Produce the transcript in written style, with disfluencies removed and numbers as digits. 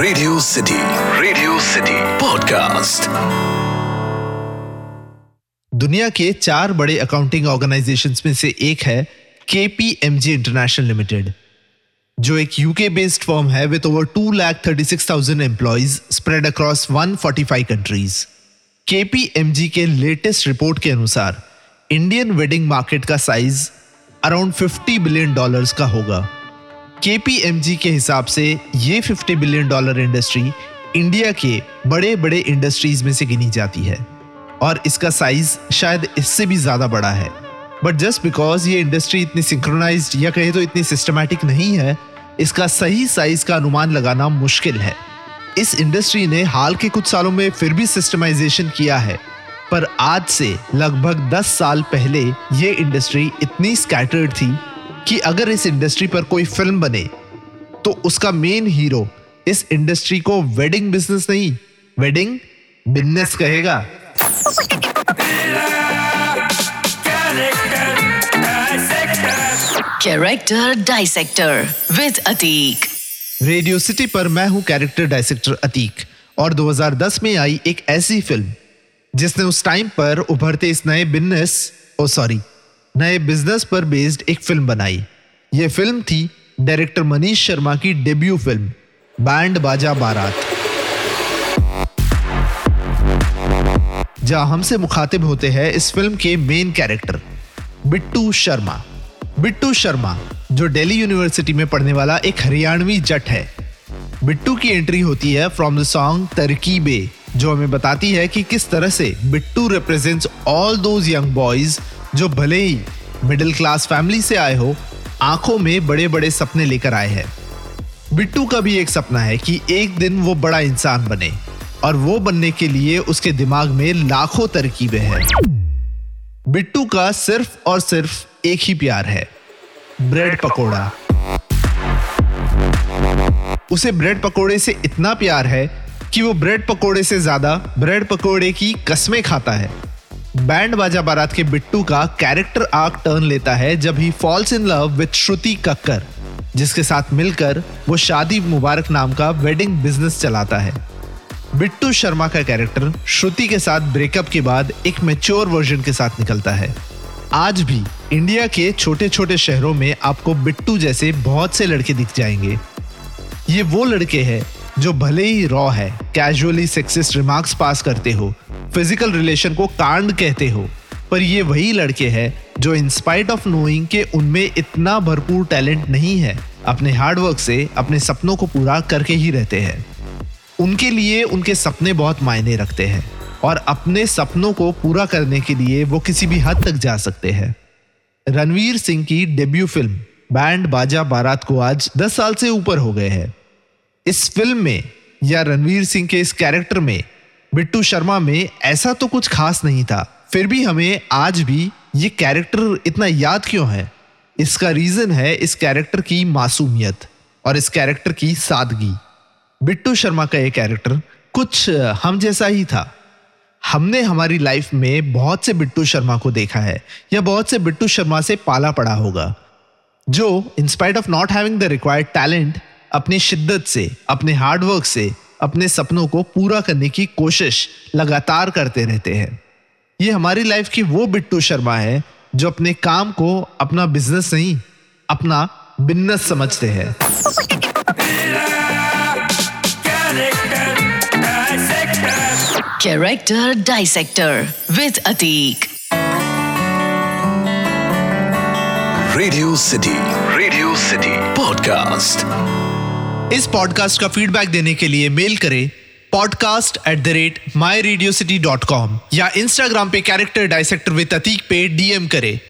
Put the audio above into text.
Radio city podcast. दुनिया के 4 बड़े अकाउंटिंग ऑर्गेनाइजेशंस में से एक है KPMG इंटरनेशनल लिमिटेड, जो एक यूके बेस्ड फर्म है with over 2,36,000 employees spread across 145 countries. KPMG के लेटेस्ट रिपोर्ट के अनुसार इंडियन वेडिंग मार्केट का साइज अराउंड $50 बिलियन का होगा। KPMG के हिसाब से ये $50 बिलियन इंडस्ट्री इंडिया के बड़े बड़े इंडस्ट्रीज में से गिनी जाती है और इसका साइज शायद इससे भी ज़्यादा बड़ा है। बट जस्ट बिकॉज ये इंडस्ट्री इतनी सिंक्रोनाइज्ड या कहे तो इतनी सिस्टमैटिक नहीं है, इसका सही साइज का अनुमान लगाना मुश्किल है। इस इंडस्ट्री ने हाल के कुछ सालों में फिर भी सिस्टमाइजेशन किया है, पर आज से लगभग 10 साल पहले ये इंडस्ट्री इतनी स्कैटर्ड थी कि अगर इस इंडस्ट्री पर कोई फिल्म बने तो उसका मेन हीरो इस इंडस्ट्री को वेडिंग बिजनेस नहीं, वेडिंग बिजनेस कहेगा। Character dissector with Atiq. Radio city पर मैं हूं कैरेक्टर डाइसेक्टर अतीक, और 2010 में आई एक ऐसी फिल्म जिसने उस टाइम पर उभरते इस नए बिजनेस पर बेस्ड एक फिल्म बनाई। ये फिल्म थी डायरेक्टर मनीष शर्मा की डेब्यू फिल्म बैंड बाजा बारात, जहां हमसे मुखातिब होते हैं इस फिल्म के मेन कैरेक्टर बिट्टू शर्मा, जो दिल्ली यूनिवर्सिटी में पढ़ने वाला एक हरियाणवी जट है। बिट्टू की एंट्री होती है फ्रॉम द सॉन्ग तरकीबे, जो हमें बताती है कि किस तरह से Bittu represents all those young boys जो भले ही मिडिल क्लास फैमिली से आए हो, आंखों में बड़े बड़े सपने लेकर आए हैं। बिट्टू का भी एक सपना है कि एक दिन वो बड़ा इंसान बने, और वो बनने के लिए उसके दिमाग में लाखों तरकीबें हैं। बिट्टू का सिर्फ और सिर्फ एक ही प्यार है, ब्रेड पकोड़ा। उसे ब्रेड पकोड़े से इतना प्यार है कि वो ब्रेड पकोड़े से ज्यादा ब्रेड पकोड़े की कसमें खाता है। बैंड बाजा बारात के बिट्टू का कैरेक्टर आर्क टर्न लेता है जब ही falls in love with Shruti Kakkar, जिसके साथ मिलकर वो शादी मुबारक नाम का वेडिंग बिजनेस चलाता है। बिट्टू शर्मा का कैरेक्टर श्रुति के साथ ब्रेकअप के बाद एक मैच्योर वर्जन के साथ निकलता है। आज भी इंडिया के छोटे छोटे शहरों में आपको बिट्टू जैसे बहुत से लड़के दिख जाएंगे। ये वो लड़के हैं जो भले ही रॉ है, कैजुअली सेक्सिस्ट रिमार्क्स पास करते हो, फिजिकल रिलेशन को कांड कहते हो, पर ये वही लड़के हैं जो इंस्पाइट ऑफ नोइंग के उनमें इतना भरपूर टैलेंट नहीं है, अपने हार्डवर्क से अपने सपनों को पूरा करके ही रहते हैं। उनके लिए उनके सपने बहुत मायने रखते हैं, और अपने सपनों को पूरा करने के लिए वो किसी भी हद तक जा सकते हैं। रणवीर सिंह की डेब्यू फिल्म बैंड बाजा बारात को आज 10 साल से ऊपर हो गए हैं। इस फिल्म में या रणवीर सिंह के इस कैरेक्टर में, बिट्टू शर्मा में ऐसा तो कुछ खास नहीं था, फिर भी हमें आज भी ये कैरेक्टर इतना याद क्यों है? इसका रीज़न है इस कैरेक्टर की मासूमियत और इस कैरेक्टर की सादगी। बिट्टू शर्मा का ये कैरेक्टर कुछ हम जैसा ही था। हमने हमारी लाइफ में बहुत से बिट्टू शर्मा को देखा है या बहुत से बिट्टू शर्मा से पाला पड़ा होगा, जो in spite of not having the required talent अपनी शिद्दत से, अपने हार्डवर्क से अपने सपनों को पूरा करने की कोशिश लगातार करते रहते हैं। ये हमारी लाइफ की वो बिट्टू शर्मा है जो अपने काम को अपना बिजनेस नहीं, अपना बिजनेस समझते हैं। Character dissector with Atiq. Radio city podcast. इस पॉडकास्ट का फीडबैक देने के लिए मेल करें podcast@myradiocity.com या इंस्टाग्राम पे कैरेक्टर डाइसेक्टर विद अतीक पे DM करें।